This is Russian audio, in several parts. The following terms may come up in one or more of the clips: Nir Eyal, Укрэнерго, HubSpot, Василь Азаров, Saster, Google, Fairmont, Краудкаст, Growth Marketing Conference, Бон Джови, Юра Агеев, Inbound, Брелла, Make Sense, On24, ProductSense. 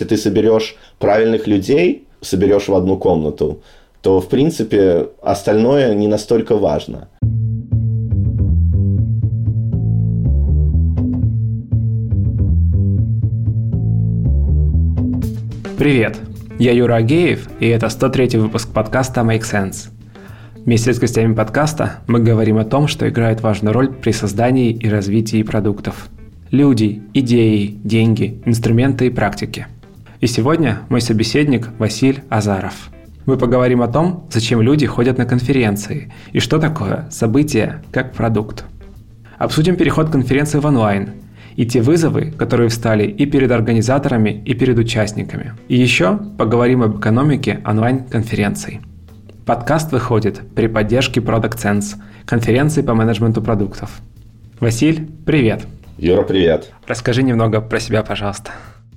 Если ты соберешь правильных людей, соберешь в одну комнату, то, в принципе, остальное не настолько важно. Привет, я Юра Агеев, и это 103-й выпуск подкаста Make Sense. Вместе с гостями подкаста мы говорим о том, что играет важную роль при создании и развитии продуктов. Люди, идеи, деньги, инструменты и практики. И сегодня мой собеседник Василь Азаров. Мы поговорим о том, зачем люди ходят на конференции и что такое событие как продукт. Обсудим переход конференции в онлайн и те вызовы, которые встали и перед организаторами, и перед участниками. И еще поговорим об экономике онлайн-конференций. Подкаст выходит при поддержке ProductSense, конференции по менеджменту продуктов. Василь, привет! Юра, привет! Расскажи немного про себя, пожалуйста.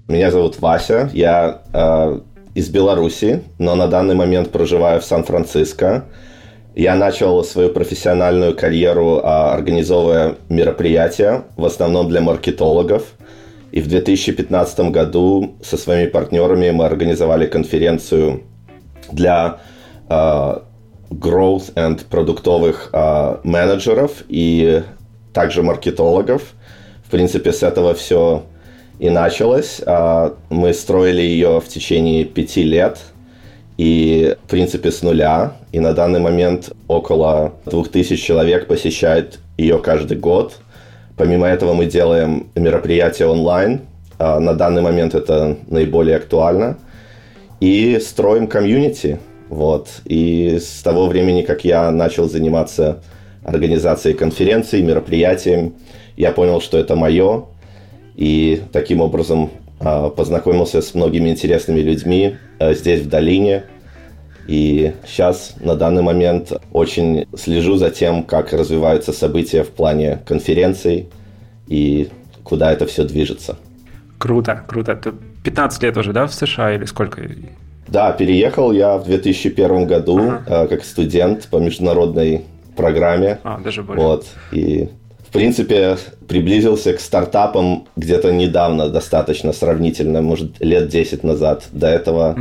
Меня зовут Вася, я из Беларуси, но на данный момент проживаю в Сан-Франциско. Я начал свою профессиональную карьеру, организовывая мероприятия, в основном для маркетологов. И в 2015 году со своими партнерами мы организовали конференцию для growth and продуктовых менеджеров и также маркетологов. В принципе, с этого все и началось. Мы строили ее в течение 5 лет и, в принципе, с нуля. И на данный момент около 2000 человек посещает ее каждый год. Помимо этого мы делаем мероприятия онлайн. На данный момент это наиболее актуально. И строим комьюнити. Вот. И с того времени, как я начал заниматься организацией конференций, мероприятием, я понял, что это мое. И таким образом познакомился с многими интересными людьми здесь, в долине. И сейчас, на данный момент, очень слежу за тем, как развиваются события в плане конференций и куда это все движется. Круто, круто. Ты 15 лет уже, да, в США или сколько? Да, переехал я в 2001 году как студент по международной программе. Даже более. Вот, и... В принципе, приблизился к стартапам где-то недавно, достаточно сравнительно, может, лет 10 назад до этого.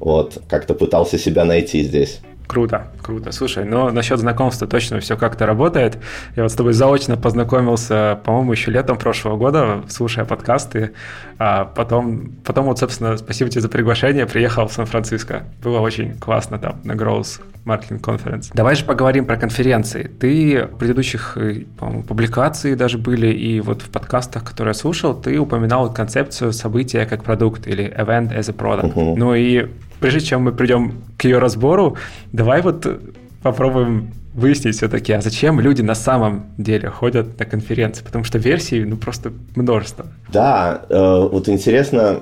Вот, как-то пытался себя найти здесь. Круто, круто. Слушай, но насчет знакомства точно все как-то работает. Я вот с тобой заочно познакомился, по-моему, еще летом прошлого года, слушая подкасты. А потом вот, собственно, спасибо тебе за приглашение, приехал в Сан-Франциско. Было очень классно там на Growth Marketing Conference. Давай же поговорим про конференции. Ты в предыдущих, по-моему, публикации даже были, и вот в подкастах, которые я слушал, ты упоминал концепцию события как продукт или event as a product. Ну и... Прежде чем мы придем к ее разбору, давай вот попробуем выяснить все-таки, а зачем люди на самом деле ходят на конференции, потому что версий, просто множество. Да, вот интересно,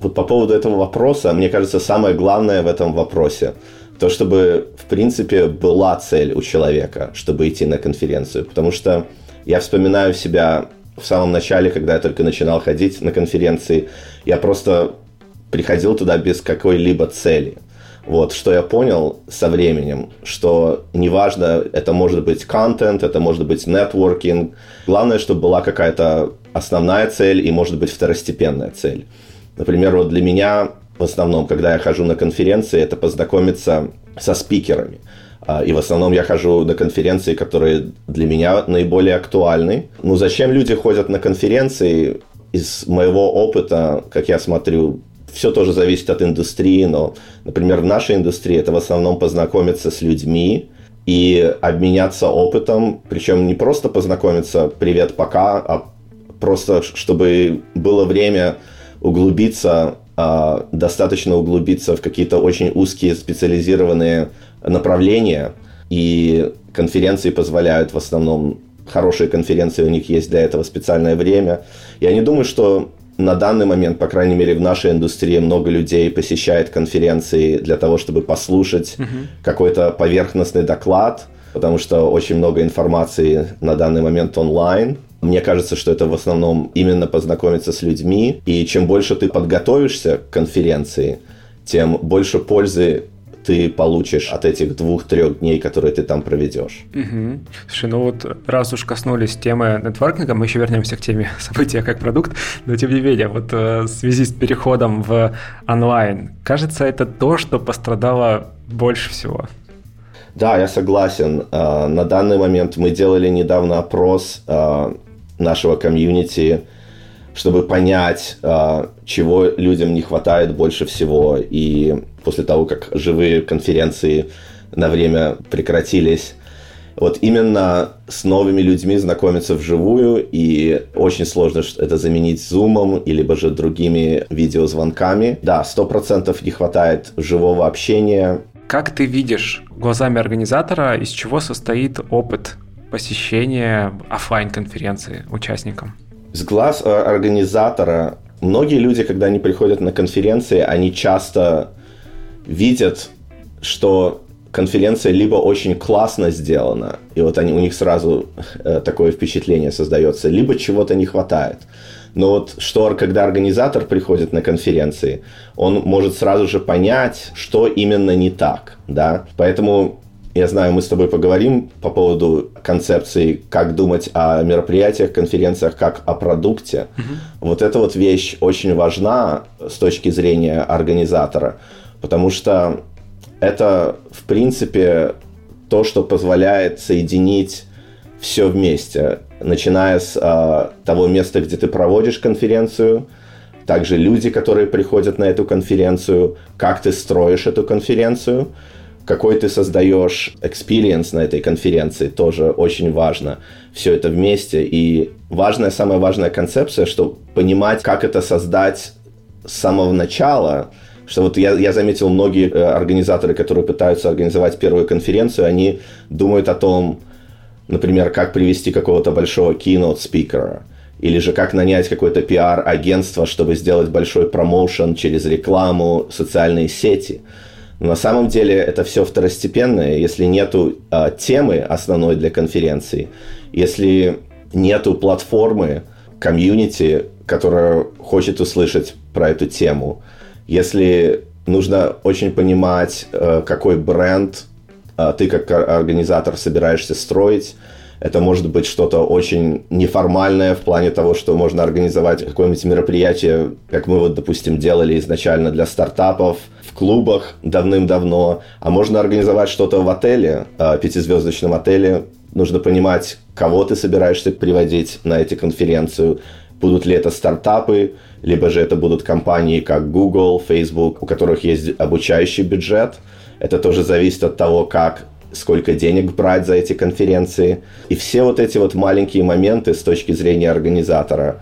вот по поводу этого вопроса, мне кажется, самое главное в этом вопросе, то, чтобы, в принципе, была цель у человека, чтобы идти на конференцию, потому что я вспоминаю себя в самом начале, когда я только начинал ходить на конференции, я просто... приходил туда без какой-либо цели. Вот, что я понял со временем, что неважно, это может быть контент, это может быть нетворкинг. Главное, чтобы была какая-то основная цель и, может быть, второстепенная цель. Например, вот для меня в основном, когда я хожу на конференции, это познакомиться со спикерами. И в основном я хожу на конференции, которые для меня наиболее актуальны. Ну, зачем люди ходят на конференции? Из моего опыта, как я смотрю, все тоже зависит от индустрии, но, например, в нашей индустрии это в основном познакомиться с людьми и обменяться опытом, причем не просто познакомиться «привет, пока», а просто чтобы было время углубиться, достаточно углубиться в какие-то очень узкие специализированные направления, и конференции позволяют в основном, хорошие конференции, у них есть для этого специальное время. Я не думаю, что на данный момент, по крайней мере, в нашей индустрии много людей посещает конференции для того, чтобы послушать какой-то поверхностный доклад, потому что очень много информации на данный момент онлайн. Мне кажется, что это в основном именно познакомиться с людьми, и чем больше ты подготовишься к конференции, тем больше пользы ты получишь от этих 2-3 дней, которые ты там проведешь. Угу. Слушай, ну вот раз уж коснулись темы нетворкинга, мы еще вернемся к теме события как продукт, но тем не менее, вот в связи с переходом в онлайн, кажется, это то, что пострадало больше всего. Да, я согласен. На данный момент мы делали недавно опрос нашего комьюнити, чтобы понять, чего людям не хватает больше всего. И после того, как живые конференции на время прекратились, вот именно с новыми людьми знакомиться вживую, и очень сложно это заменить зумом или даже другими видеозвонками. Да, 100% не хватает живого общения. Как ты видишь глазами организатора, из чего состоит опыт посещения офлайн-конференции участникам? С глаз организатора многие люди, когда они приходят на конференции, они часто видят, что конференция либо очень классно сделана, и вот у них сразу такое впечатление создается, либо чего-то не хватает. Но вот что, когда организатор приходит на конференции, он может сразу же понять, что именно не так, да? Поэтому, я знаю, мы с тобой поговорим по поводу концепции, как думать о мероприятиях, конференциях, как о продукте. Вот эта вот вещь очень важна с точки зрения организатора, потому что это, в принципе, то, что позволяет соединить все вместе, начиная с того места, где ты проводишь конференцию, также люди, которые приходят на эту конференцию, как ты строишь эту конференцию, какой ты создаешь experience на этой конференции, тоже очень важно. Все это вместе. И важная, самая важная концепция, что понимать, как это создать с самого начала. Что вот я заметил, многие организаторы, которые пытаются организовать первую конференцию, они думают о том, например, как привести какого-то большого keynote-спикера, или же как нанять какое-то пиар-агентство, чтобы сделать большой промоушен через рекламу, социальные сети. Но на самом деле это все второстепенное. Если нету темы основной для конференции, если нету платформы, комьюнити, которая хочет услышать про эту тему, если нужно очень понимать, какой бренд ты как организатор собираешься строить. Это может быть что-то очень неформальное в плане того, что можно организовать какое-нибудь мероприятие, как мы вот, допустим, делали изначально для стартапов, в клубах давным-давно. А можно организовать что-то в отеле, пятизвездочном отеле. Нужно понимать, кого ты собираешься приводить на эти конференцию. Будут ли это стартапы, либо же это будут компании, как Google, Facebook, у которых есть обучающий бюджет. Это тоже зависит от того, сколько денег брать за эти конференции. И все вот эти вот маленькие моменты с точки зрения организатора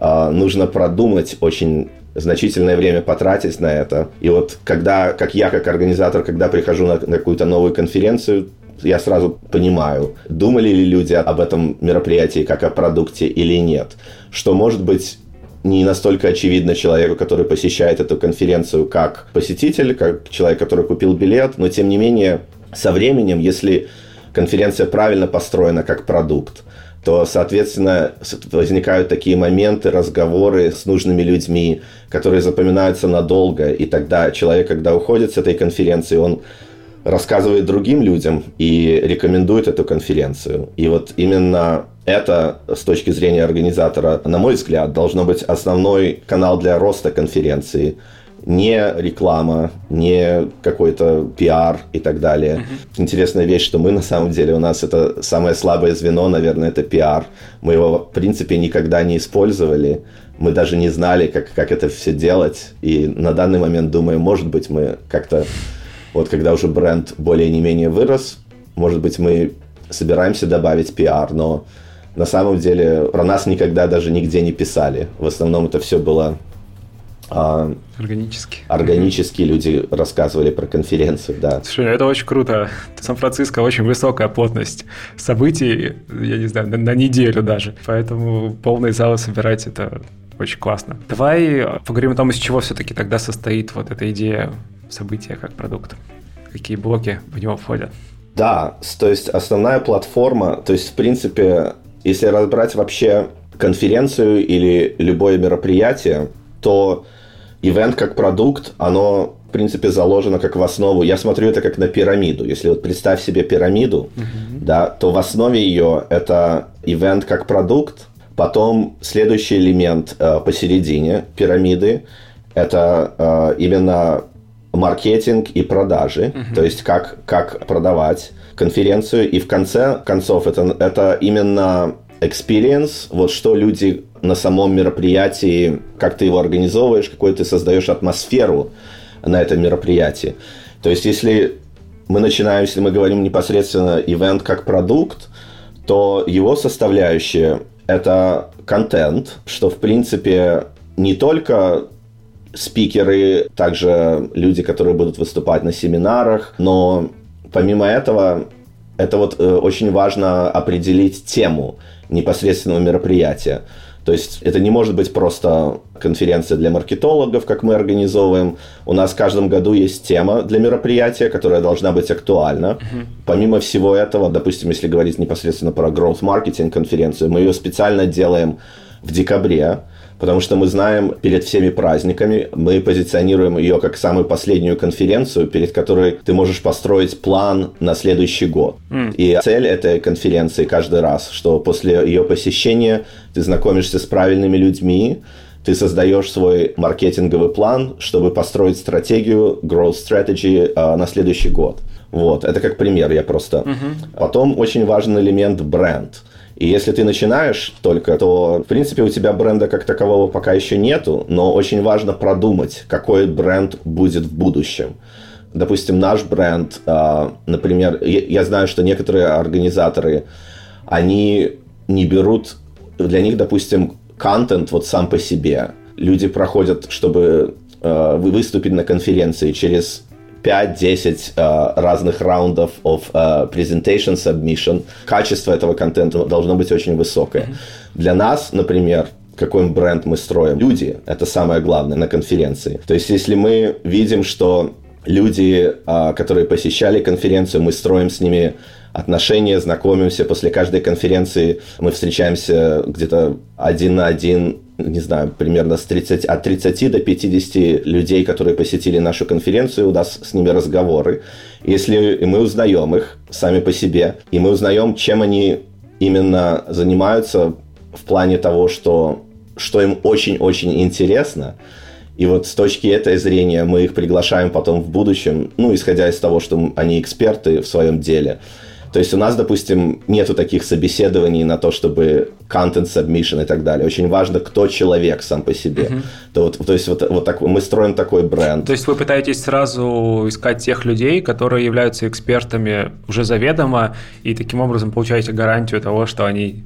нужно продумать, очень значительное время потратить на это. И вот когда, как я, как организатор, когда прихожу на какую-то новую конференцию, я сразу понимаю, думали ли люди об этом мероприятии как о продукте или нет. Что может быть не настолько очевидно человеку, который посещает эту конференцию как посетитель, как человек, который купил билет, но тем не менее со временем, если конференция правильно построена как продукт, то, соответственно, возникают такие моменты, разговоры с нужными людьми, которые запоминаются надолго, и тогда человек, когда уходит с этой конференции, он рассказывает другим людям и рекомендует эту конференцию. И вот именно это, с точки зрения организатора, на мой взгляд, должно быть основной канал для роста конференции. Не реклама, не какой-то пиар и так далее. Интересная вещь, что мы на самом деле, у нас это самое слабое звено, наверное, это пиар. Мы его, в принципе, никогда не использовали. Мы даже не знали, как это все делать. И на данный момент, думаю, может быть, мы как-то, вот когда уже бренд более-менее вырос, может быть, мы собираемся добавить пиар, но на самом деле про нас никогда даже нигде не писали. В основном это все было... Органически люди рассказывали про конференцию, да. Слушай, это очень круто. В Сан-Франциско очень высокая плотность событий, я не знаю, на неделю даже. Поэтому полные залы собирать — это очень классно. Давай поговорим о том, из чего все-таки тогда состоит вот эта идея события как продукт. Какие блоки в него входят? Да, то есть основная платформа, то есть в принципе, если разобрать вообще конференцию или любое мероприятие, то ивент как продукт, оно в принципе, заложено как в основу. Я смотрю это как на пирамиду. Если вот представь себе пирамиду, да, то в основе ее это ивент как продукт, потом следующий элемент посередине пирамиды – это именно маркетинг и продажи, то есть как продавать конференцию. И в конце концов это именно experience, вот что люди на самом мероприятии, как ты его организовываешь, какой ты создаешь атмосферу на этом мероприятии. То есть, если мы говорим непосредственно ивент как продукт, то его составляющие – это контент, что, в принципе, не только спикеры, также люди, которые будут выступать на семинарах, но помимо этого, это вот очень важно определить тему непосредственного мероприятия. То есть это не может быть просто конференция для маркетологов, как мы организовываем. У нас в каждом году есть тема для мероприятия, которая должна быть актуальна. Помимо всего этого, допустим, если говорить непосредственно про Growth Marketing конференцию, мы ее специально делаем в декабре, потому что мы знаем, перед всеми праздниками мы позиционируем ее как самую последнюю конференцию, перед которой ты можешь построить план на следующий год. И цель этой конференции каждый раз, что после ее посещения ты знакомишься с правильными людьми, ты создаешь свой маркетинговый план, чтобы построить стратегию, growth strategy на следующий год. Вот, это как пример, я просто... Потом очень важен элемент бренд. И если ты начинаешь только, то, в принципе, у тебя бренда как такового пока еще нету, но очень важно продумать, какой бренд будет в будущем. Допустим, наш бренд, например, я знаю, что некоторые организаторы, они не берут, для них, допустим, контент вот сам по себе. Люди проходят, чтобы выступить на конференции через 5-10 разных раундов of presentation submission, качество этого контента должно быть очень высокое. Для нас, например, какой бренд мы строим? Люди – это самое главное на конференции. То есть, если мы видим, что люди, которые посещали конференцию, мы строим с ними отношения, знакомимся. После каждой конференции мы встречаемся где-то один на один, не знаю, примерно от 30 до 50 людей, которые посетили нашу конференцию, у нас с ними разговоры. Если мы узнаем их сами по себе, и мы узнаем, чем они именно занимаются в плане того, что им очень-очень интересно. И вот с точки этой зрения мы их приглашаем потом в будущем, ну, исходя из того, что они эксперты в своем деле. То есть у нас, допустим, нету таких собеседований на то, чтобы content submission и так далее. Очень важно, кто человек сам по себе. То есть мы строим такой бренд. То есть вы пытаетесь сразу искать тех людей, которые являются экспертами уже заведомо, и таким образом получаете гарантию того, что они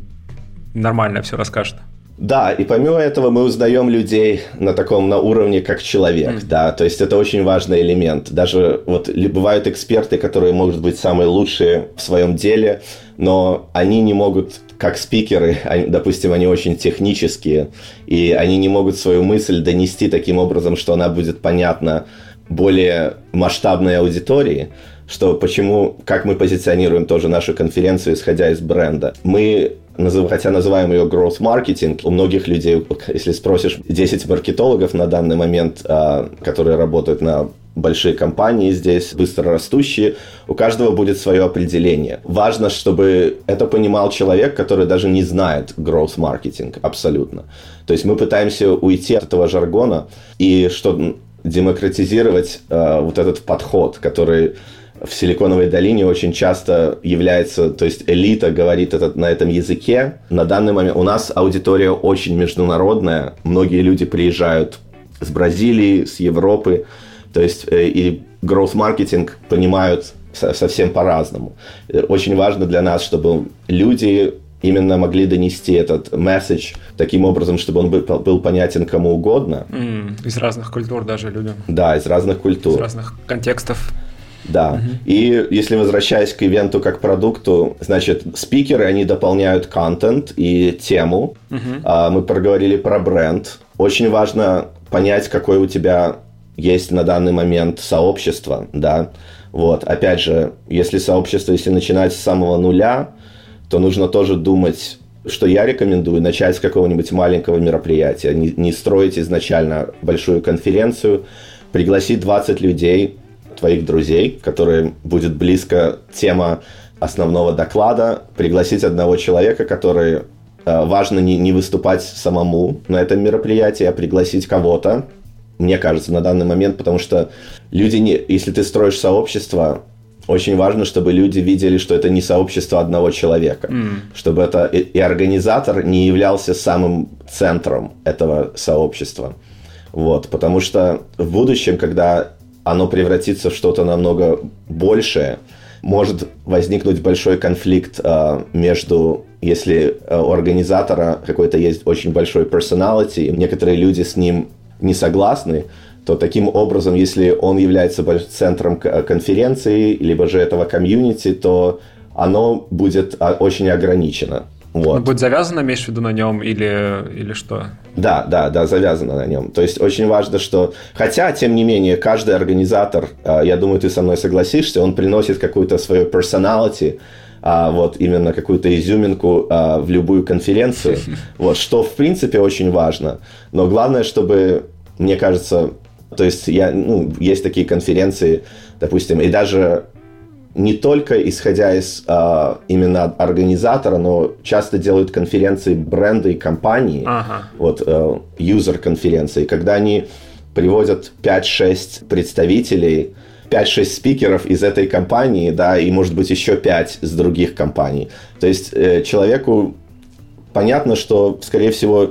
нормально все расскажут. Да, и помимо этого мы узнаем людей на уровне как человек, да, то есть это очень важный элемент. Даже вот бывают эксперты, которые, может быть, самые лучшие в своем деле, но они не могут, как спикеры, допустим, они очень технические, и они не могут свою мысль донести таким образом, что она будет понятна более масштабной аудитории, что почему, как мы позиционируем тоже нашу конференцию, исходя из бренда. Хотя называем ее growth marketing, у многих людей, если спросишь 10 маркетологов на данный момент, которые работают на большие компании здесь, быстро растущие, у каждого будет свое определение. Важно, чтобы это понимал человек, который даже не знает growth marketing абсолютно. То есть мы пытаемся уйти от этого жаргона и демократизировать вот этот подход, который... в Силиконовой долине очень часто является, то есть элита говорит на этом языке. На данный момент у нас аудитория очень международная. Многие люди приезжают с Бразилии, с Европы. То есть и growth-маркетинг понимают совсем по-разному. Очень важно для нас, чтобы люди именно могли донести этот месседж таким образом, чтобы он был понятен кому угодно. Из разных культур даже людям. Да, из разных культур. Из разных контекстов. Да, и если возвращаясь к ивенту как продукту, значит, спикеры, они дополняют контент и тему. Мы проговорили про бренд. Очень важно понять, какое у тебя есть на данный момент сообщество, да. Вот, опять же, если начинать с самого нуля, то нужно тоже думать, что я рекомендую начать с какого-нибудь маленького мероприятия, не строить изначально большую конференцию, пригласи 20 людей, твоих друзей, которые будет близко тема основного доклада, пригласить одного человека, который... Важно не выступать самому на этом мероприятии, а пригласить кого-то, мне кажется, на данный момент, потому что люди, если ты строишь сообщество, очень важно, чтобы люди видели, что это не сообщество одного человека, чтобы это и организатор не являлся самым центром этого сообщества. Вот, потому что в будущем, когда оно превратится в что-то намного большее, может возникнуть большой конфликт между... Если у организатора какой-то есть очень большой personality, и некоторые люди с ним не согласны, то таким образом, если он является центром конференции, либо же этого комьюнити, то оно будет очень ограничено. Вот. Будет завязано, имеешь в виду, на нем или что? Да, завязано на нем. То есть очень важно, что... Хотя, тем не менее, каждый организатор, я думаю, ты со мной согласишься, он приносит какую-то свою personality, вот именно какую-то изюминку в любую конференцию, вот, что в принципе очень важно. Но главное, чтобы, мне кажется, то есть есть такие конференции, допустим, и даже не только исходя из именно организатора, но часто делают конференции бренды и компании, вот, юзер-конференции, когда они приводят 5-6 представителей, 5-6 спикеров из этой компании, да, и, может быть, еще 5 с других компаний. То есть человеку понятно, что, скорее всего,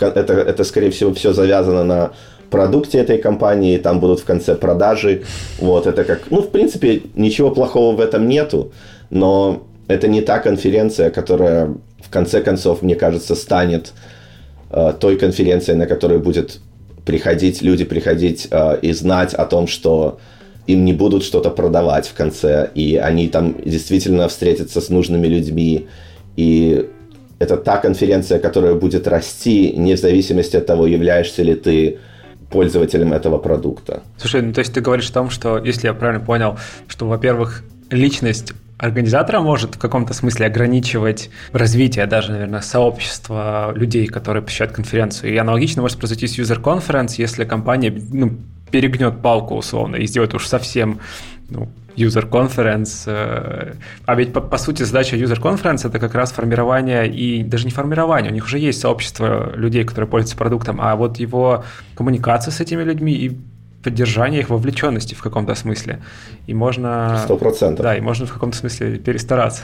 это, скорее всего, все завязано на продукте этой компании, там будут в конце продажи. Вот, это как... в принципе, ничего плохого в этом нету, но это не та конференция, которая, в конце концов, мне кажется, станет той конференцией, на которую будут приходить люди и знать о том, что им не будут что-то продавать в конце, и они там действительно встретятся с нужными людьми. И это та конференция, которая будет расти, не в зависимости от того, являешься ли ты пользователем этого продукта. Слушай, то есть ты говоришь о том, что, если я правильно понял, что, во-первых, личность организатора может в каком-то смысле ограничивать развитие даже, наверное, сообщества людей, которые посещают конференцию. И аналогично может произойти с user-конференц, если компания... перегнет палку условно и сделает уж совсем user-конференц. А ведь по сути задача user-конференц — это как раз формирование и даже не формирование, у них уже есть сообщество людей, которые пользуются продуктом, а вот его коммуникация с этими людьми и поддержание их вовлеченности в каком-то смысле. И можно... 100%. Да, и можно в каком-то смысле перестараться.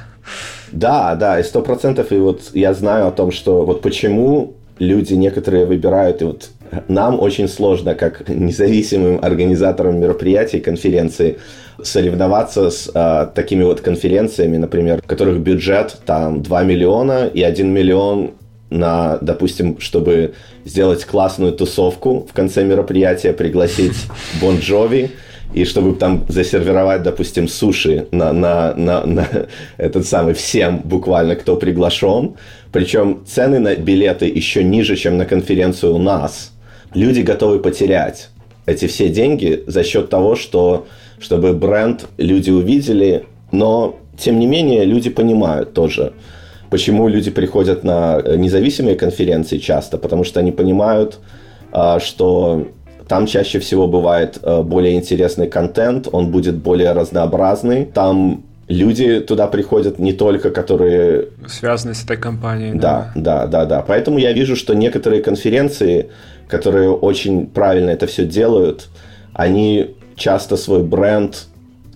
Да, и 100%. И вот я знаю о том, что вот почему люди некоторые выбирают, и вот нам очень сложно, как независимым организаторам мероприятий, конференций, соревноваться с такими вот конференциями, например, которых бюджет там 2 миллиона и 1 миллион на, допустим, чтобы сделать классную тусовку в конце мероприятия, пригласить Бон Джови, и чтобы там засервировать, допустим, суши на этот самый всем буквально, кто приглашен. Причем цены на билеты еще ниже, чем на конференцию у нас. Люди готовы потерять эти все деньги за счет того, что чтобы бренд люди увидели, но, тем не менее, люди понимают тоже, почему люди приходят на независимые конференции часто, потому что они понимают, что там чаще всего бывает более интересный контент, он будет более разнообразный. Там люди туда приходят не только, которые... связаны с этой компанией. Да. Поэтому я вижу, что некоторые конференции, которые очень правильно это все делают, они часто свой бренд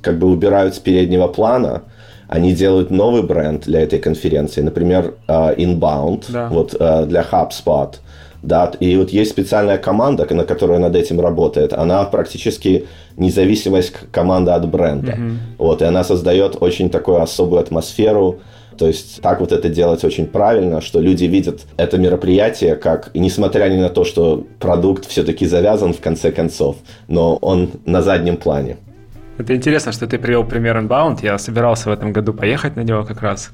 как бы убирают с переднего плана. Они делают новый бренд для этой конференции. Например, Inbound, да. Вот, для HubSpot. Да, и вот есть специальная команда, на которая над этим работает. Она практически независимость команды от бренда. Вот, и она создает очень такую особую атмосферу. То есть так вот это делать очень правильно, что люди видят это мероприятие как, несмотря ни на то, что продукт все-таки завязан в конце концов, но он на заднем плане. Это интересно, что ты привел пример Inbound. Я собирался в этом году поехать на него как раз.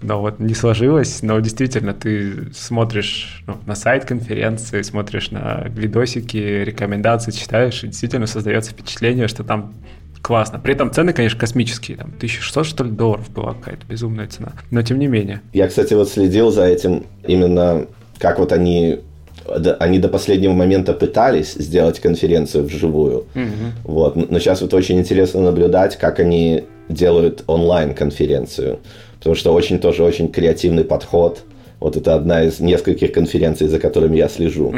Но вот не сложилось, но действительно ты смотришь на сайт конференции, смотришь на видосики, рекомендации читаешь, и действительно создается впечатление, что там классно. При этом цены, конечно, космические, там $1600, что ли, долларов была какая-то безумная цена, но тем не менее. Я, кстати, вот следил за этим, именно как вот они они до последнего момента пытались сделать конференцию вживую. Вот. Но сейчас вот очень интересно наблюдать, как они делают онлайн-конференцию. Потому что тоже очень креативный подход. Вот это одна из нескольких конференций, за которыми я слежу.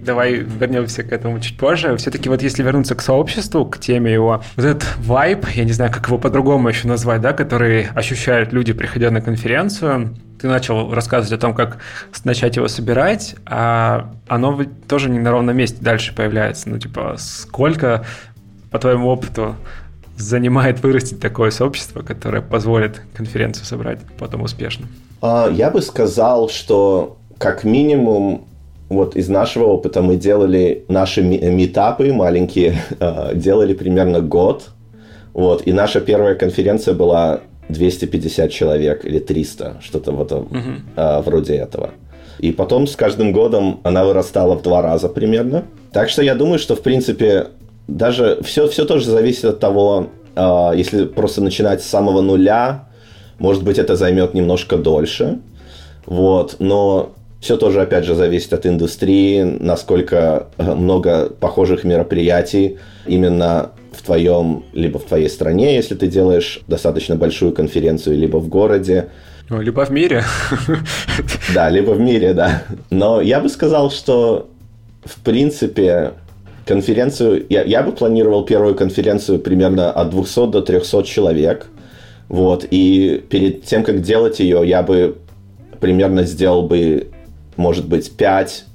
Давай вернемся к этому чуть позже. Все-таки вот если вернуться к сообществу, к теме его, вот этот вайб, я не знаю, как его по-другому еще назвать, да, который ощущают люди, приходя на конференцию. Ты начал рассказывать о том, как начать его собирать, а оно тоже не на ровном месте дальше появляется. Ну, типа, сколько, по твоему опыту, занимает вырастить такое сообщество, которое позволит конференцию собрать потом успешно? Я бы сказал, что как минимум вот из нашего опыта мы делали наши митапы маленькие, делали примерно год. Вот, и наша первая конференция была 250 человек или 300, что-то вот вроде этого. И потом с каждым годом она вырастала в 2 раза примерно. Так что я думаю, что в принципе даже все тоже зависит от того, если просто начинать с самого нуля, может быть, это займет немножко дольше, вот, но все тоже, опять же, зависит от индустрии, насколько много похожих мероприятий именно в твоем, либо в твоей стране, если ты делаешь достаточно большую конференцию, либо в городе. Либо в мире. Да, либо в мире, да. Но я бы сказал, что, в принципе, конференцию... Я бы планировал первую конференцию примерно от 200 до 300 человек. Вот, и перед тем, как делать ее, я бы примерно сделал бы, может быть,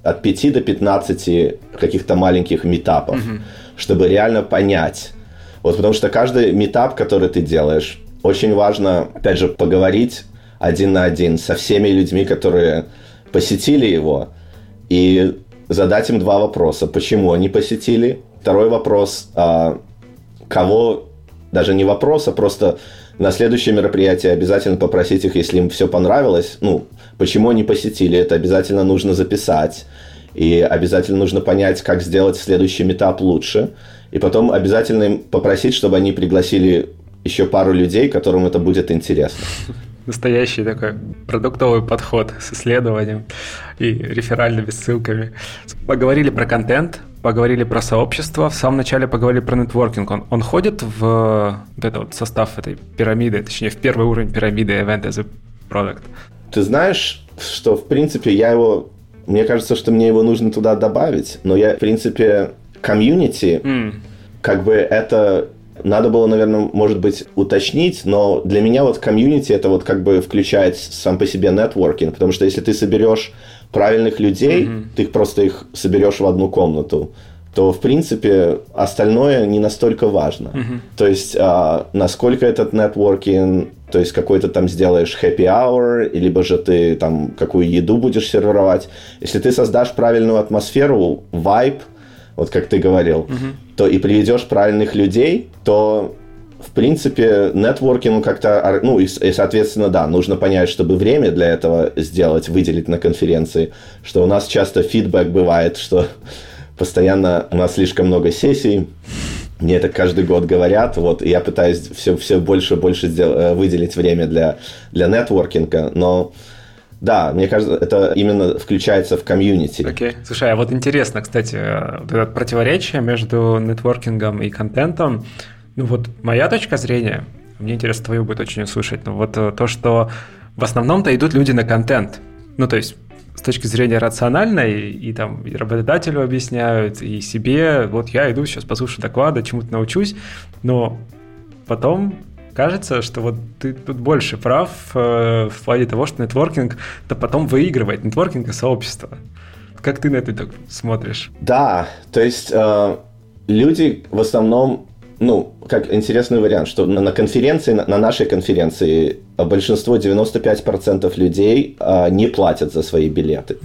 от 5 до 15 каких-то маленьких митапов, чтобы реально понять. Вот, потому что каждый митап, который ты делаешь, очень важно, опять же, поговорить один на один со всеми людьми, которые посетили его, и задать им 2 вопроса. Почему они посетили? Второй вопрос, кого... Даже не вопрос, а просто... На следующее мероприятие обязательно попросить их, если им все понравилось, ну, почему они посетили, это обязательно нужно записать, и обязательно нужно понять, как сделать следующий митап лучше, и потом обязательно им попросить, чтобы они пригласили еще пару людей, которым это будет интересно. Настоящий такой продуктовый подход с исследованием и реферальными ссылками. Поговорили про контент, поговорили про сообщество, в самом начале поговорили про нетворкинг. Он ходит в вот этот вот состав этой пирамиды, точнее, в первый уровень пирамиды Event as a Product? Ты знаешь, что, в принципе, мне кажется, что мне его нужно туда добавить, но я, в принципе, комьюнити, как бы это... Надо было, наверное, может быть, уточнить, но для меня вот комьюнити это вот как бы включает сам по себе нетворкинг, потому что если ты соберешь правильных людей, ты просто их соберешь в одну комнату, то, в принципе, остальное не настолько важно. То есть, насколько этот нетворкинг, то есть, какой-то там сделаешь happy hour, либо же ты там какую еду будешь сервировать. Если ты создашь правильную атмосферу, вайб, вот как ты говорил, то и приведешь правильных людей, то, в принципе, нетворкинг как-то... Ну, и, соответственно, да, нужно понять, чтобы время для этого сделать, выделить на конференции, что у нас часто фидбэк бывает, что постоянно у нас слишком много сессий, мне это каждый год говорят, вот, и я пытаюсь все больше и больше выделить время для нетворкинга, но... Да, мне кажется, это именно включается в комьюнити. Окей. Слушай, а вот интересно, кстати, вот это противоречие между нетворкингом и контентом. Ну вот моя точка зрения, мне интересно твою будет очень услышать, но вот то, что в основном-то идут люди на контент. Ну то есть с точки зрения рациональной, и там и работодателю объясняют, и себе, вот я иду сейчас послушаю доклады, чему-то научусь, но потом... Кажется, что вот ты тут больше прав в плане того, что нетворкинг-то потом выигрывает, нетворкинг и сообщество. Как ты на это так смотришь? Да, то есть люди в основном, ну, как интересный вариант, что на конференции, на нашей конференции большинство, 95% людей не платят за свои билеты.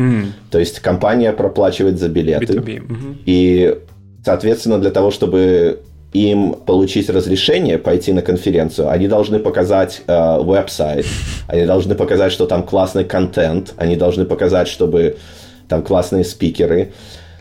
То есть компания проплачивает за билеты. B2B. И, соответственно, для того, чтобы... им получить разрешение пойти на конференцию, они должны показать веб-сайт, они должны показать, что там классный контент, они должны показать, чтобы там классные спикеры.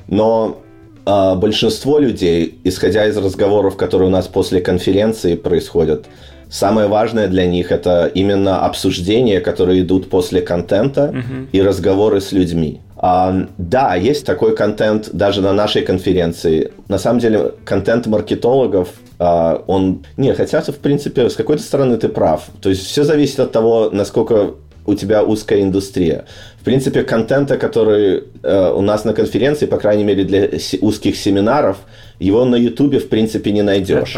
Но большинство людей, исходя из разговоров, которые у нас после конференции происходят, самое важное для них – это именно обсуждения, которые идут после контента и разговоры с людьми. Да, есть такой контент даже на нашей конференции. На самом деле, контент маркетологов, он... Не, хотя, в принципе, с какой-то стороны ты прав. То есть, все зависит от того, насколько у тебя узкая индустрия. В принципе, контента, который у нас на конференции, по крайней мере, для узких семинаров, его на Ютубе, в принципе, не найдешь.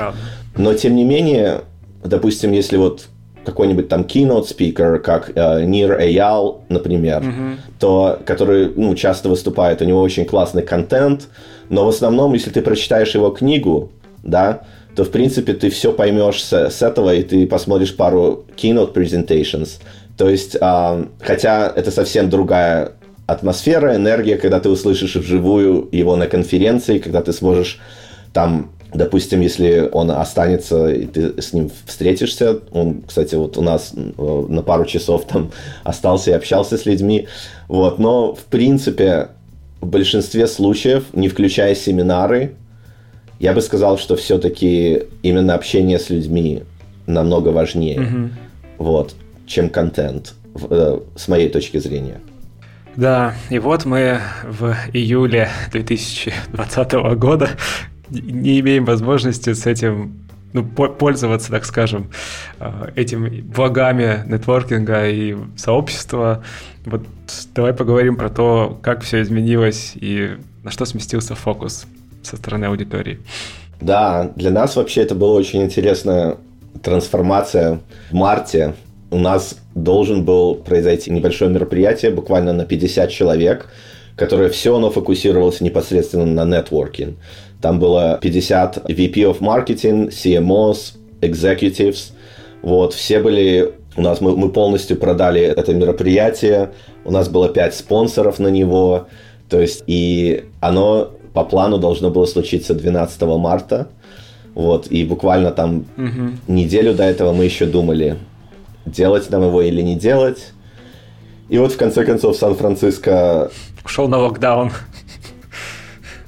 Но, тем не менее, допустим, если вот какой-нибудь там keynote speaker, как Nir Eyal, например, то, который, ну, часто выступает, у него очень классный контент, но в основном, если ты прочитаешь его книгу, да, то, в принципе, ты все поймешь с этого, и ты посмотришь пару keynote presentations. То есть, хотя это совсем другая атмосфера, энергия, когда ты услышишь вживую его на конференции, когда ты сможешь там... Допустим, если он останется, и ты с ним встретишься, он, кстати, вот у нас на пару часов там остался и общался с людьми, вот, но, в принципе, в большинстве случаев, не включая семинары, я бы сказал, что все-таки именно общение с людьми намного важнее, вот, чем контент, с моей точки зрения. Да, и вот мы в июле 2020 года не имеем возможности с этим, ну, пользоваться, так скажем, этими благами нетворкинга и сообщества. Вот давай поговорим про то, как все изменилось и на что сместился фокус со стороны аудитории. Да, для нас вообще это была очень интересная трансформация. В марте у нас должен был произойти небольшое мероприятие, буквально на 50 человек, которое все оно фокусировалось непосредственно на нетворкинг. Там было 50 VP of Marketing, CMOs, Executives. Вот, все были... У нас мы полностью продали это мероприятие. У нас было 5 спонсоров на него. То есть, и оно по плану должно было случиться 12 марта. Вот, и буквально там неделю до этого мы еще думали, делать нам его или не делать. И вот, в конце концов, Сан-Франциско... Ушел на локдаун.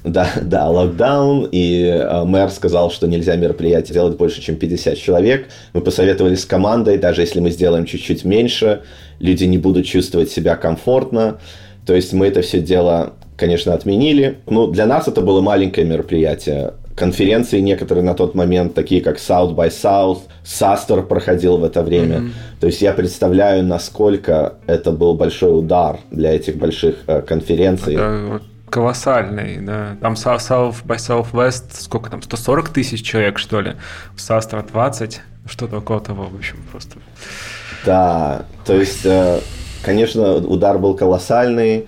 Да, локдаун, и мэр сказал, что нельзя мероприятие делать больше, чем 50 человек. Мы посоветовались с командой, даже если мы сделаем чуть-чуть меньше, люди не будут чувствовать себя комфортно. То есть мы это все дело, конечно, отменили. Ну, для нас это было маленькое мероприятие. Конференции некоторые на тот момент, такие как South by South, Saster проходил в это время. То есть я представляю, насколько это был большой удар для этих больших конференций. Колоссальный, да. Там South by Southwest, сколько там, 140 тысяч человек, что ли? В Saster 20, что-то около того, в общем, просто. Да, то есть, конечно, удар был колоссальный,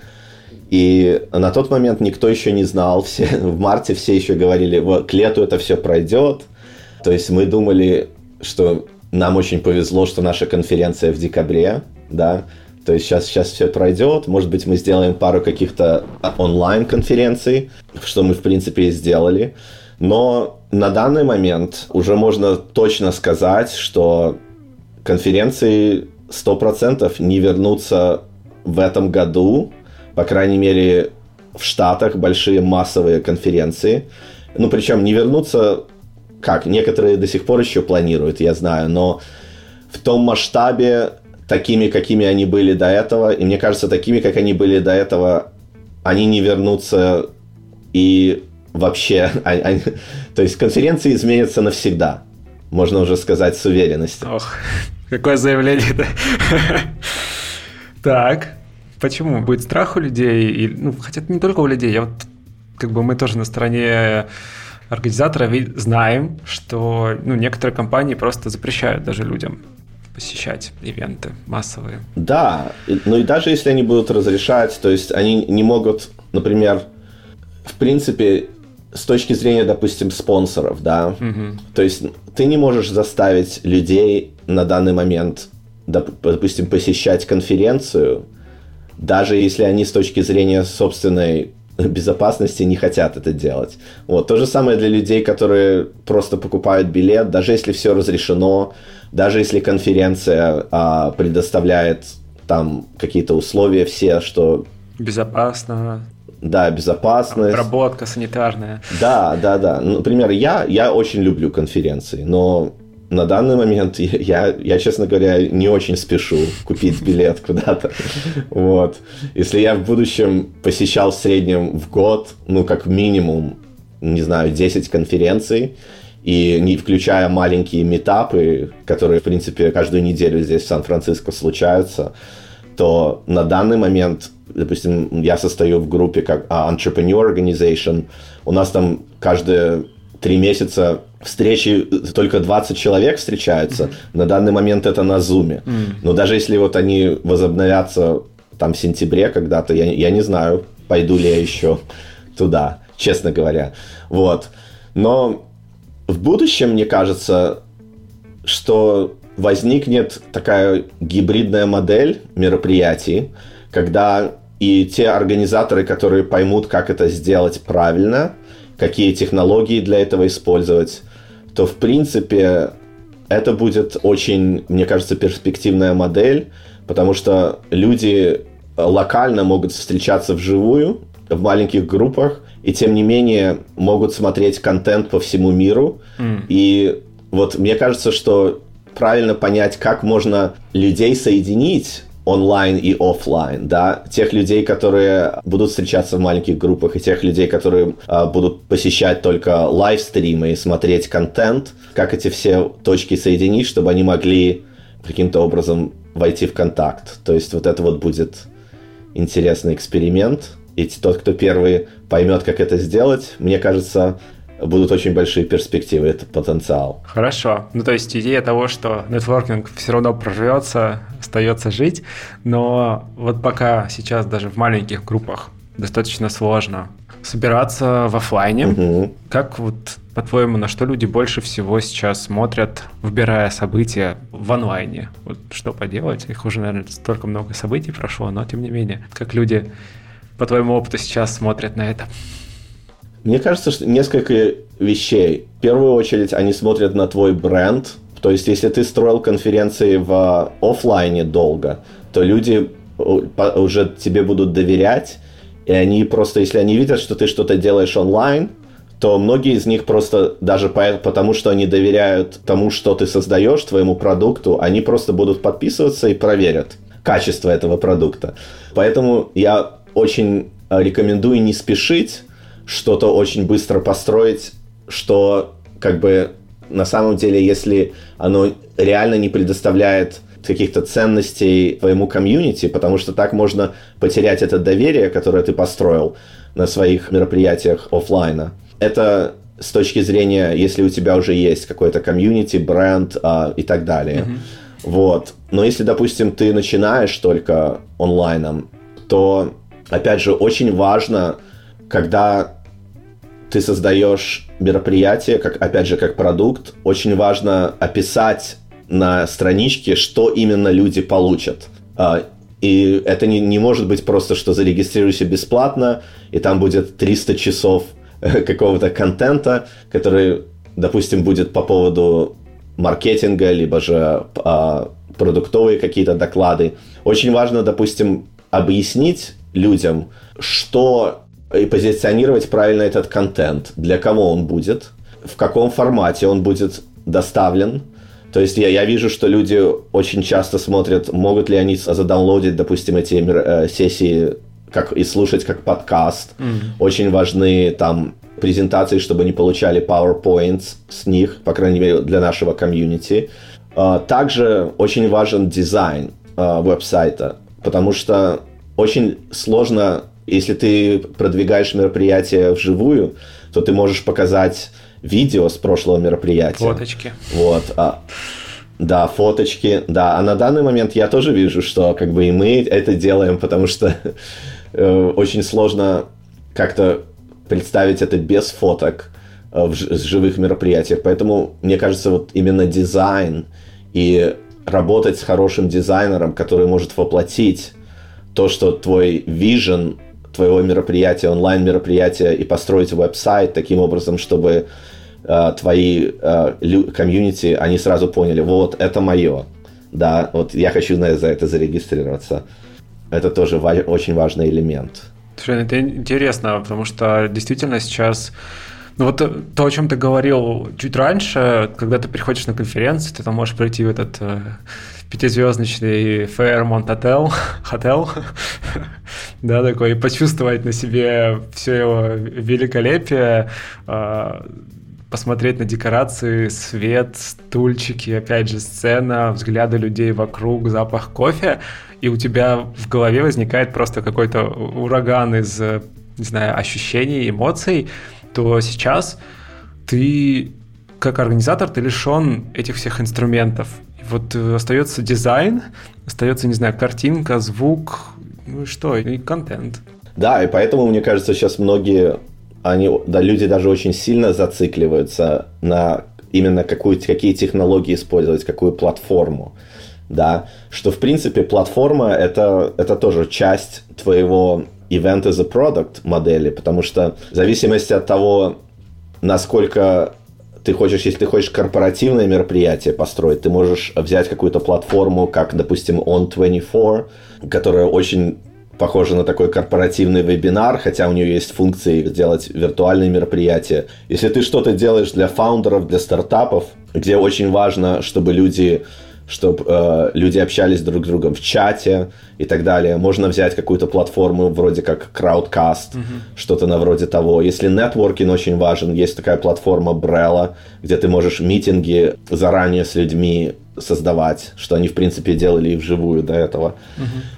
и на тот момент никто еще не знал, все, в марте все еще говорили, вот, к лету это все пройдет, то есть мы думали, что нам очень повезло, что наша конференция в декабре, да. То есть сейчас все пройдет, может быть, мы сделаем пару каких-то онлайн-конференций, что мы, в принципе, и сделали. Но на данный момент уже можно точно сказать, что конференции 100% не вернутся в этом году, по крайней мере, в Штатах большие массовые конференции. Ну, причем не вернутся, как, некоторые до сих пор еще планируют, я знаю, но в том масштабе, такими, какими они были до этого. И мне кажется, такими, как они были до этого, они не вернутся и вообще... То есть конференции изменятся навсегда. Можно уже сказать с уверенностью. Ох, какое заявление-то. Так, почему? Будет страх у людей? Ну, хотя не только у людей. Я вот, как бы, мы тоже на стороне организатора знаем, что, ну, некоторые компании просто запрещают даже людям посещать ивенты массовые. Да, ну и даже если они будут разрешать, то есть они не могут, например, в принципе, с точки зрения, допустим, спонсоров, да, то есть ты не можешь заставить людей на данный момент, допустим, посещать конференцию, даже если они с точки зрения собственной безопасности не хотят это делать. Вот. То же самое для людей, которые просто покупают билет, даже если все разрешено, даже если конференция предоставляет там какие-то условия все, что... Безопасно. Да, безопасность. Обработка санитарная. Да. Например, я очень люблю конференции, но на данный момент я, честно говоря, не очень спешу купить билет куда-то. Вот. Если я в будущем посещал в среднем в год, ну, как минимум, не знаю, 10 конференций, и не включая маленькие митапы, которые, в принципе, каждую неделю здесь в Сан-Франциско случаются, то на данный момент, допустим, я состою в группе как Entrepreneur Organization, у нас там каждые 3 месяца встречи, только 20 человек встречаются, на данный момент это на Zoom. Но даже если вот они возобновятся там в сентябре когда-то, я не знаю, пойду ли я еще туда, честно говоря. Вот. Но в будущем, мне кажется, что возникнет такая гибридная модель мероприятий, когда и те организаторы, которые поймут, как это сделать правильно, какие технологии для этого использовать, то, в принципе, это будет очень, мне кажется, перспективная модель, потому что люди локально могут встречаться вживую, в маленьких группах, и, тем не менее, могут смотреть контент по всему миру. И вот мне кажется, что правильно понять, как можно людей соединить онлайн и офлайн, да, тех людей, которые будут встречаться в маленьких группах, и тех людей, которые будут посещать только лайвстримы и смотреть контент, как эти все точки соединить, чтобы они могли каким-то образом войти в контакт. То есть вот это вот будет интересный эксперимент, и тот, кто первый поймет, как это сделать, мне кажется, будут очень большие перспективы, это потенциал. Хорошо. Ну, то есть идея того, что нетворкинг все равно проживется, остается жить, но вот пока сейчас даже в маленьких группах достаточно сложно собираться в офлайне. Угу. Как вот, по-твоему, на что люди больше всего сейчас смотрят, выбирая события в онлайне? Вот что поделать? Их уже, наверное, столько много событий прошло, но тем не менее. Как люди, по твоему опыту, сейчас смотрят на это? Мне кажется, что несколько вещей. В первую очередь, они смотрят на твой бренд. То есть, если ты строил конференции в офлайне долго, то люди уже тебе будут доверять. И они просто, если они видят, что ты что-то делаешь онлайн, то многие из них просто даже потому, что они доверяют тому, что ты создаешь, твоему продукту, они просто будут подписываться и проверят качество этого продукта. Поэтому я очень рекомендую не спешить, что-то очень быстро построить, что как бы на самом деле, если оно реально не предоставляет каких-то ценностей твоему комьюнити, потому что так можно потерять это доверие, которое ты построил на своих мероприятиях офлайна. Это с точки зрения, если у тебя уже есть какой-то комьюнити, бренд и так далее. Вот. Но если, допустим, ты начинаешь только онлайном, то, опять же, очень важно, когда ты создаешь мероприятие, как, опять же, как продукт, очень важно описать на страничке, что именно люди получат. И это не может быть просто, что зарегистрируйся бесплатно, и там будет 300 часов какого-то контента, который, допустим, будет по поводу маркетинга, либо же продуктовые какие-то доклады. Очень важно, допустим, объяснить людям, что... и позиционировать правильно этот контент, для кого он будет, в каком формате он будет доставлен. То есть я вижу, что люди очень часто смотрят, могут ли они задаунлодить, допустим, эти сессии и слушать как подкаст. Очень важны там презентации, чтобы они получали PowerPoints с них, по крайней мере, для нашего комьюнити. Также очень важен дизайн веб-сайта, потому что очень сложно... Если ты продвигаешь мероприятие вживую, то ты можешь показать видео с прошлого мероприятия. Фоточки. Вот. Да, фоточки. Да, а на данный момент я тоже вижу, что как бы и мы это делаем, потому что очень сложно как-то представить это без фоток с живых мероприятий. Поэтому, мне кажется, вот именно дизайн и работать с хорошим дизайнером, который может воплотить то, что твой вижен твоего мероприятия, онлайн-мероприятия, и построить веб-сайт таким образом, чтобы твои комьюнити, они сразу поняли, вот, это мое, да, вот я хочу за это зарегистрироваться. Это тоже очень важный элемент. Слушай, это интересно, потому что действительно сейчас Ну вот то, о чем ты говорил чуть раньше, когда ты приходишь на конференцию, ты там можешь пройти в этот пятизвездочный Fairmont Hotel, да, такой, и почувствовать на себе все его великолепие, посмотреть на декорации, свет, стульчики, опять же, сцена, взгляды людей вокруг, запах кофе, и у тебя в голове возникает просто какой-то ураган из, не знаю, ощущений, эмоций, то сейчас ты, как организатор, ты лишен этих всех инструментов. И вот остается дизайн, остается, не знаю, картинка, звук, ну что, и контент. Да, и поэтому, мне кажется, сейчас многие... люди даже очень сильно зацикливаются на именно какие технологии использовать, какую платформу, да, что, в принципе, платформа это тоже часть твоего event as a product модели, потому что в зависимости от того, насколько ты хочешь, если ты хочешь корпоративное мероприятие построить, ты можешь взять какую-то платформу, как, допустим, On24, которая очень... похоже на такой корпоративный вебинар, хотя у нее есть функции сделать виртуальные мероприятия. Если ты что-то делаешь для фаундеров, для стартапов, где очень важно, чтобы люди общались друг с другом в чате и так далее, можно взять какую-то платформу вроде как Краудкаст, что-то на вроде того. Если нетворкинг очень важен, есть такая платформа Брелла, где ты можешь митинги заранее с людьми создавать, что они, в принципе, делали и вживую до этого.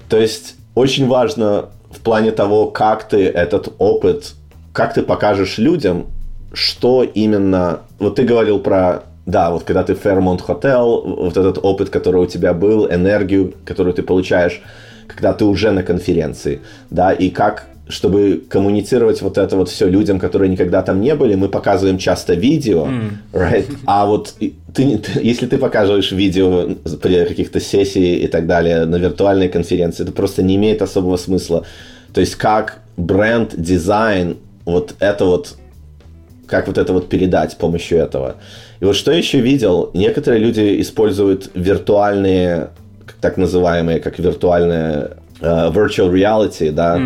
То есть... очень важно в плане того, как ты этот опыт, как ты покажешь людям, что именно... Вот ты говорил про, да, вот когда ты в Fairmont Hotel, вот этот опыт, который у тебя был, энергию, которую ты получаешь, когда ты уже на конференции, да, и как, чтобы коммуницировать вот это вот все людям, которые никогда там не были, мы показываем часто видео, right? А вот если ты показываешь видео при каких-то сессиях и так далее на виртуальной конференции, это просто не имеет особого смысла. То есть как бренд, дизайн, как вот это вот передать с помощью этого. И вот что я еще видел, некоторые люди используют виртуальные, так называемые, как виртуальные virtual reality, да,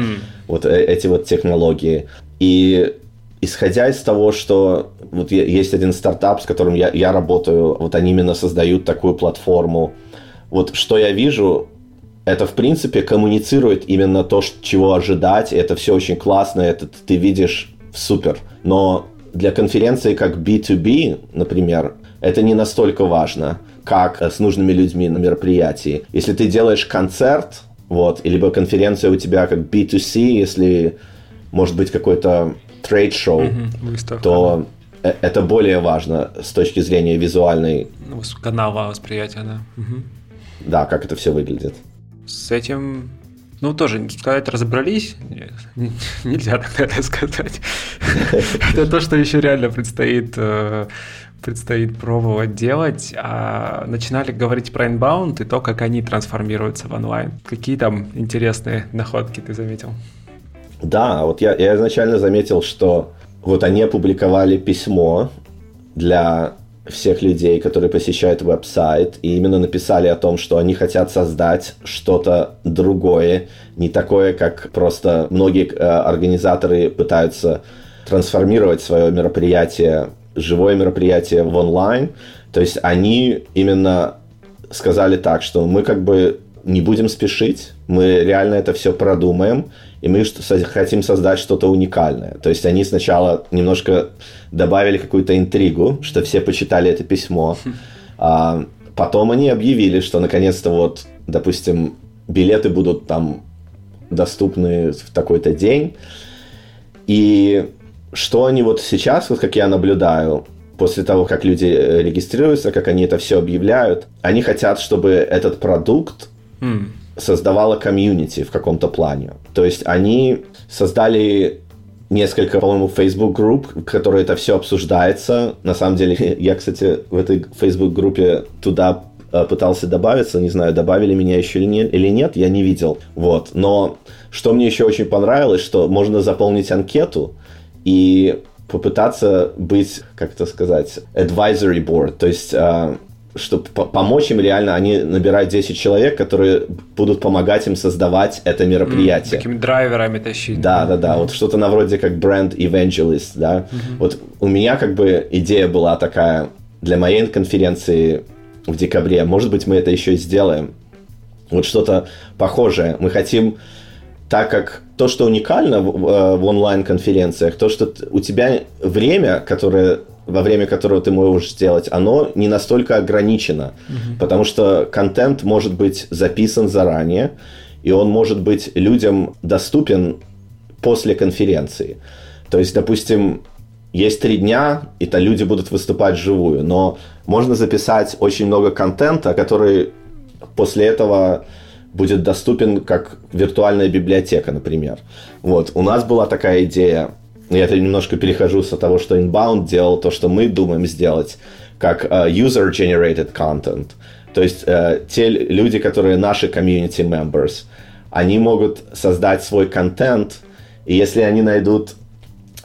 вот эти вот технологии. И исходя из того, что вот есть один стартап, с которым я работаю, вот они именно создают такую платформу. Вот что я вижу, это в принципе коммуницирует именно то, чего ожидать. Это все очень классно, это ты видишь супер. Но для конференции как B2B, например, это не настолько важно, как с нужными людьми на мероприятии. Если ты делаешь концерт, вот, либо конференция у тебя как B2C, если может быть какой-то трейд-шоу, то это более важно с точки зрения визуальной. Ну, канала восприятия, да. Да, как это все выглядит. С этим, ну, тоже, сказать, разобрались? Нет, нельзя тогда это сказать. Это то, что еще реально предстоит пробовать делать. Начинали говорить про Inbound и то, как они трансформируются в онлайн. Какие там интересные находки ты заметил? Да, вот я изначально заметил, что вот они опубликовали письмо для всех людей, которые посещают веб-сайт, и именно написали о том, что они хотят создать что-то другое, не такое, как просто многие организаторы пытаются трансформировать свое мероприятие, живое мероприятие в онлайн. То есть они именно сказали так, что мы как бы не будем спешить, мы реально это все продумаем, и мы хотим создать что-то уникальное. То есть они сначала немножко добавили какую-то интригу, что все почитали это письмо. А потом они объявили, что наконец-то вот, допустим, билеты будут там доступны в такой-то день. И что они вот сейчас, вот как я наблюдаю, после того, как люди регистрируются, как они это все объявляют, они хотят, чтобы этот продукт создавала комьюнити в каком-то плане. То есть они создали несколько, по-моему, Facebook-групп, в которой это все обсуждается. На самом деле, я, кстати, в этой Facebook-группе туда пытался добавиться, не знаю, добавили меня еще или нет, я не видел. Вот. Но что мне еще очень понравилось, что можно заполнить анкету, и попытаться быть, как это сказать, advisory board, то есть чтобы помочь им реально, они набирают 10 человек, которые будут помогать им создавать это мероприятие. Такими драйверами тащить. Да. Вот что-то на вроде как бренд evangelist, да. Mm-hmm. Вот у меня как бы идея была такая для моей конференции в декабре. Может быть, мы это еще и сделаем. Вот что-то похожее. Мы хотим, так как то, что уникально в онлайн-конференциях, то, что у тебя время, которое... во время которого ты можешь сделать, оно не настолько ограничено, потому что контент может быть записан заранее, и он может быть людям доступен после конференции. То есть, допустим, есть 3 дня, и то люди будут выступать вживую, но можно записать очень много контента, который после этого будет доступен как виртуальная библиотека, например. Вот. У нас была такая идея. Я это немножко перехожу со того, что Inbound делал, то, что мы думаем сделать, как user-generated content. То есть те люди, которые наши community members, они могут создать свой контент, и если они найдут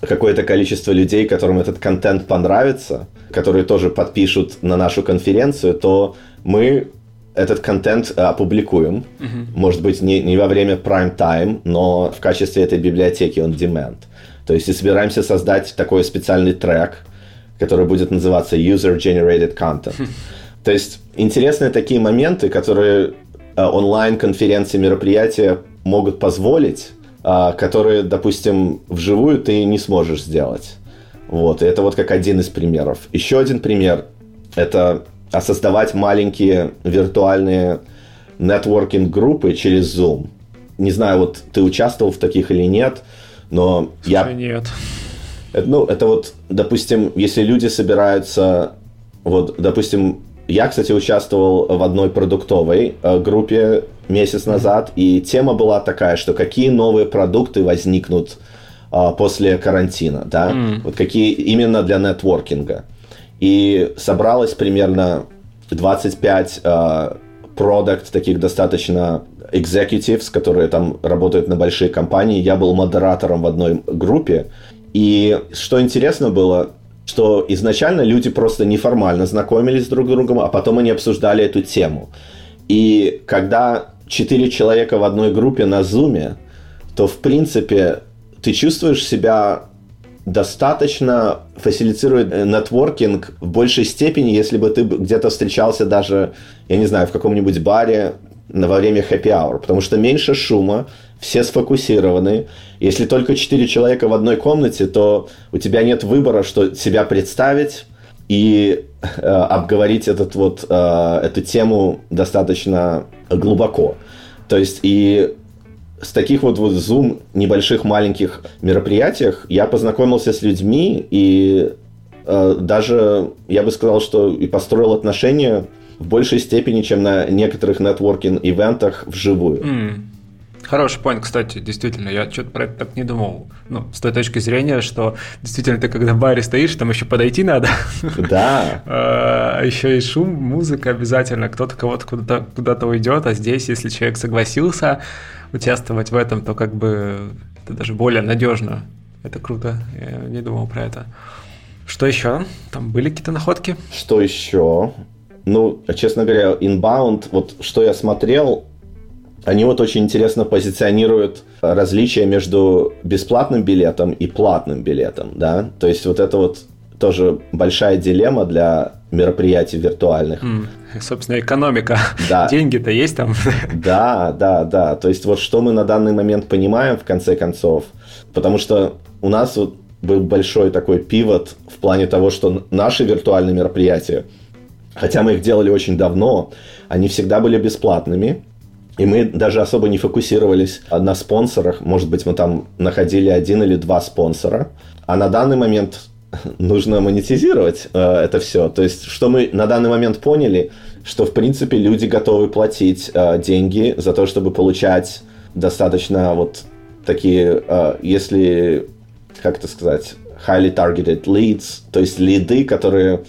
какое-то количество людей, которым этот контент понравится, которые тоже подпишут на нашу конференцию, то мы этот контент опубликуем. Может быть, не во время прайм-тайм, но в качестве этой библиотеки on demand. То есть, и собираемся создать такой специальный трек, который будет называться User-Generated Content. То есть, интересные такие моменты, которые онлайн-конференции, мероприятия могут позволить, которые, допустим, вживую ты не сможешь сделать. Вот. И это вот как один из примеров. Еще один пример – это создавать маленькие виртуальные нетворкинг-группы через Zoom. Не знаю, вот ты участвовал в таких или нет, но слушай, я... Нет. Ну, это вот, допустим, если люди собираются... Вот, допустим, я, кстати, участвовал в одной продуктовой группе месяц назад, и тема была такая, что какие новые продукты возникнут после карантина, да? Вот какие именно для нетворкинга. И собралось примерно 25 продукт, таких достаточно... executives, которые там работают на большие компании. Я был модератором в одной группе. И что интересно было, что изначально люди просто неформально знакомились друг с другом, а потом они обсуждали эту тему. И когда 4 человека в одной группе на Zoom, то, в принципе, ты чувствуешь себя достаточно фасилитирует нетворкинг в большей степени, если бы ты где-то встречался даже, я не знаю, в каком-нибудь баре, во время хэппи-аур, потому что меньше шума, все сфокусированы. Если только 4 человека в одной комнате, то у тебя нет выбора, что себя представить и обговорить эту тему достаточно глубоко. То есть и с таких вот Zoom небольших маленьких мероприятиях я познакомился с людьми и даже, я бы сказал, что и построил отношения в большей степени, чем на некоторых нетворкинг-ивентах вживую. Хороший point, кстати, действительно, я что-то про это так не думал. Ну, с той точки зрения, что действительно ты когда в баре стоишь, там еще подойти надо. Да. А еще и шум, музыка обязательно, кто-то кого-то куда-то уйдет, а здесь, если человек согласился участвовать в этом, то как бы это даже более надежно. Это круто, я не думал про это. Что еще? Там были какие-то находки? Что еще? Ну, честно говоря, Inbound, вот что я смотрел, они вот очень интересно позиционируют различия между бесплатным билетом и платным билетом, да? То есть вот это вот тоже большая дилемма для мероприятий виртуальных. Собственно, экономика. Да. Деньги-то есть там? Да. То есть вот что мы на данный момент понимаем, в конце концов, потому что у нас вот был большой такой пивот в плане того, что наши виртуальные мероприятия, хотя мы их делали очень давно, они всегда были бесплатными, и мы даже особо не фокусировались на спонсорах. Может быть, мы там находили 1 или 2 спонсора, а на данный момент нужно монетизировать это все. То есть, что мы на данный момент поняли, что, в принципе, люди готовы платить деньги за то, чтобы получать достаточно вот такие, если, как это сказать, highly targeted leads, то есть лиды, которые...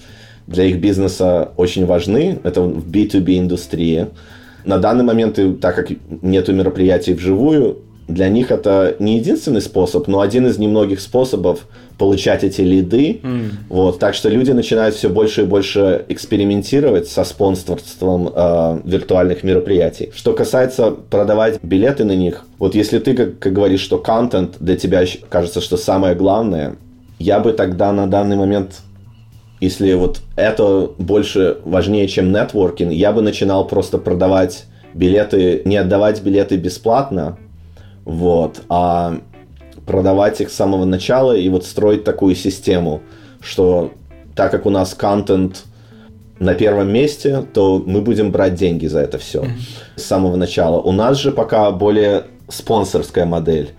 для их бизнеса очень важны. Это в B2B индустрии. На данный момент, так как нету мероприятий вживую, для них это не единственный способ, но один из немногих способов получать эти лиды. Вот, так что люди начинают все больше и больше экспериментировать со спонсорством виртуальных мероприятий. Что касается продавать билеты на них, вот если ты, как говоришь, что контент для тебя кажется, что самое главное, я бы тогда на данный момент, если вот это больше важнее, чем нетворкинг, я бы начинал просто продавать билеты, не отдавать билеты бесплатно, вот, а продавать их с самого начала и вот строить такую систему, что так как у нас контент на первом месте, то мы будем брать деньги за это все с самого начала. У нас же пока более спонсорская модель.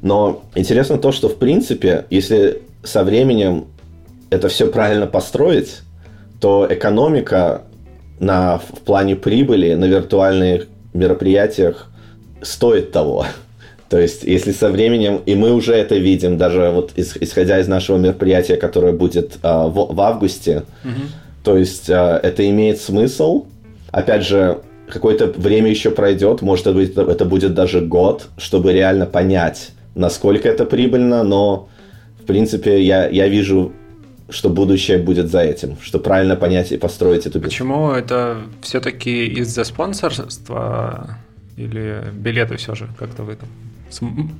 Но интересно то, что в принципе, если со временем это все правильно построить, то экономика в плане прибыли на виртуальных мероприятиях стоит того. То есть, если со временем, и мы уже это видим, даже вот исходя из нашего мероприятия, которое будет в августе, то есть это имеет смысл. Опять же, какое-то время еще пройдет, может быть, это будет даже год, чтобы реально понять, насколько это прибыльно, но, в принципе, я вижу, что будущее будет за этим, что правильно понять и построить эту... Почему это все-таки из-за спонсорства или билеты все же как-то в этом?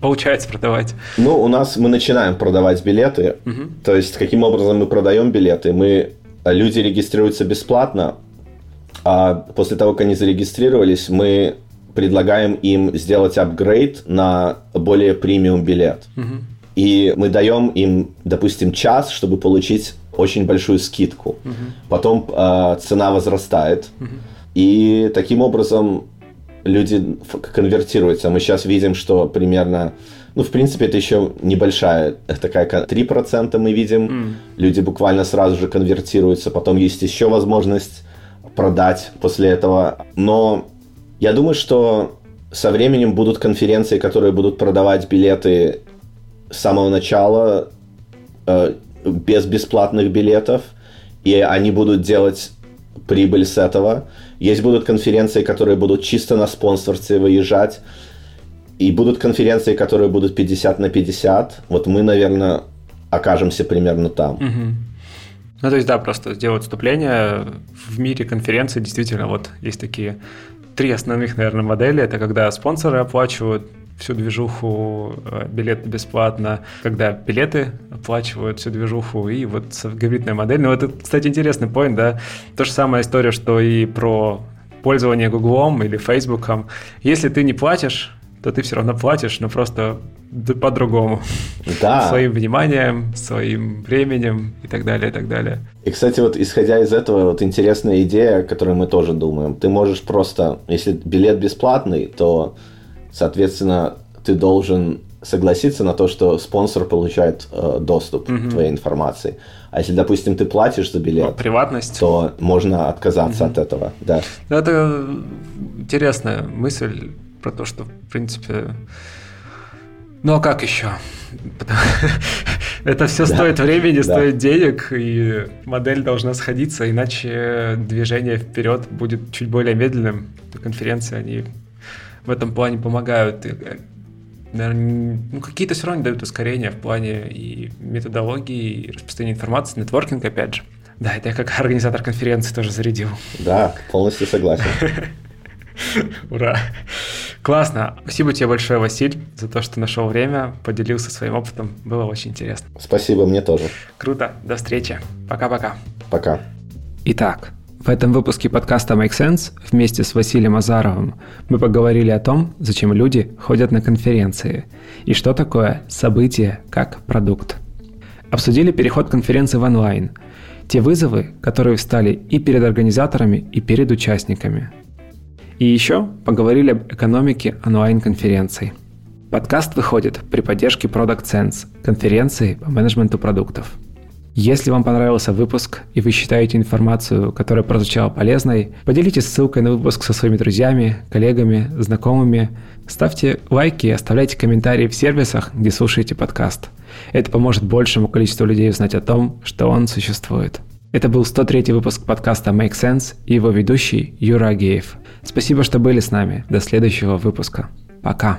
Получается продавать. Ну, у нас мы начинаем продавать билеты. То есть, каким образом мы продаем билеты? Люди регистрируются бесплатно, а после того, как они зарегистрировались, мы предлагаем им сделать апгрейд на более премиум билет. И мы даем им, допустим, час, чтобы получить очень большую скидку. Потом цена возрастает. И таким образом люди конвертируются. Мы сейчас видим, что примерно... Ну, в принципе, это еще небольшая такая... 3% мы видим. Люди буквально сразу же конвертируются. Потом есть еще возможность продать после этого. Но я думаю, что со временем будут конференции, которые будут продавать билеты с самого начала, без бесплатных билетов. И они будут делать прибыль с этого. Есть будут конференции, которые будут чисто на спонсорстве выезжать. И будут конференции, которые будут 50/50. Вот мы, наверное, окажемся примерно там. Ну, то есть, да, просто сделать вступление. В мире конференций действительно вот есть такие три основных, наверное, модели. Это когда спонсоры оплачивают всю движуху, билеты бесплатно, когда билеты оплачивают всю движуху, и вот гибридная модель. Ну, это, кстати, интересный поинт, да? То же самая история, что и про пользование Гуглом или Фейсбуком. Если ты не платишь, то ты все равно платишь, но просто по-другому. Да. Своим вниманием, своим временем и так далее, и так далее. И, кстати, вот исходя из этого, вот интересная идея, о которой мы тоже думаем. Ты можешь просто, если билет бесплатный, то соответственно, ты должен согласиться на то, что спонсор получает доступ к твоей информации. А если, допустим, ты платишь за билет, приватность, то можно отказаться от этого. Да. Это интересная мысль про то, что, в принципе... Ну, а как еще? Это все стоит времени, стоит денег, и модель должна сходиться, иначе движение вперед будет чуть более медленным. Конференции, они... в этом плане помогают. И, наверное, ну, какие-то все равно дают ускорения в плане и методологии, и распространения информации, нетворкинг, опять же. Да, это я как организатор конференции тоже зарядил. Да, полностью согласен. Ура! Классно! Спасибо тебе большое, Василь, за то, что нашел время, поделился своим опытом. Было очень интересно. Спасибо, мне тоже. Круто, до встречи. Пока-пока. Пока. Итак, в этом выпуске подкаста Make Sense вместе с Василием Азаровым мы поговорили о том, зачем люди ходят на конференции и что такое событие как продукт. Обсудили переход конференции в онлайн, те вызовы, которые встали и перед организаторами, и перед участниками. И еще поговорили об экономике онлайн-конференций. Подкаст выходит при поддержке ProductSense, конференции по менеджменту продуктов. Если вам понравился выпуск и вы считаете информацию, которая прозвучала полезной, поделитесь ссылкой на выпуск со своими друзьями, коллегами, знакомыми. Ставьте лайки и оставляйте комментарии в сервисах, где слушаете подкаст. Это поможет большему количеству людей узнать о том, что он существует. Это был 103-й выпуск подкаста Make Sense и его ведущий Юра Агеев. Спасибо, что были с нами. До следующего выпуска. Пока.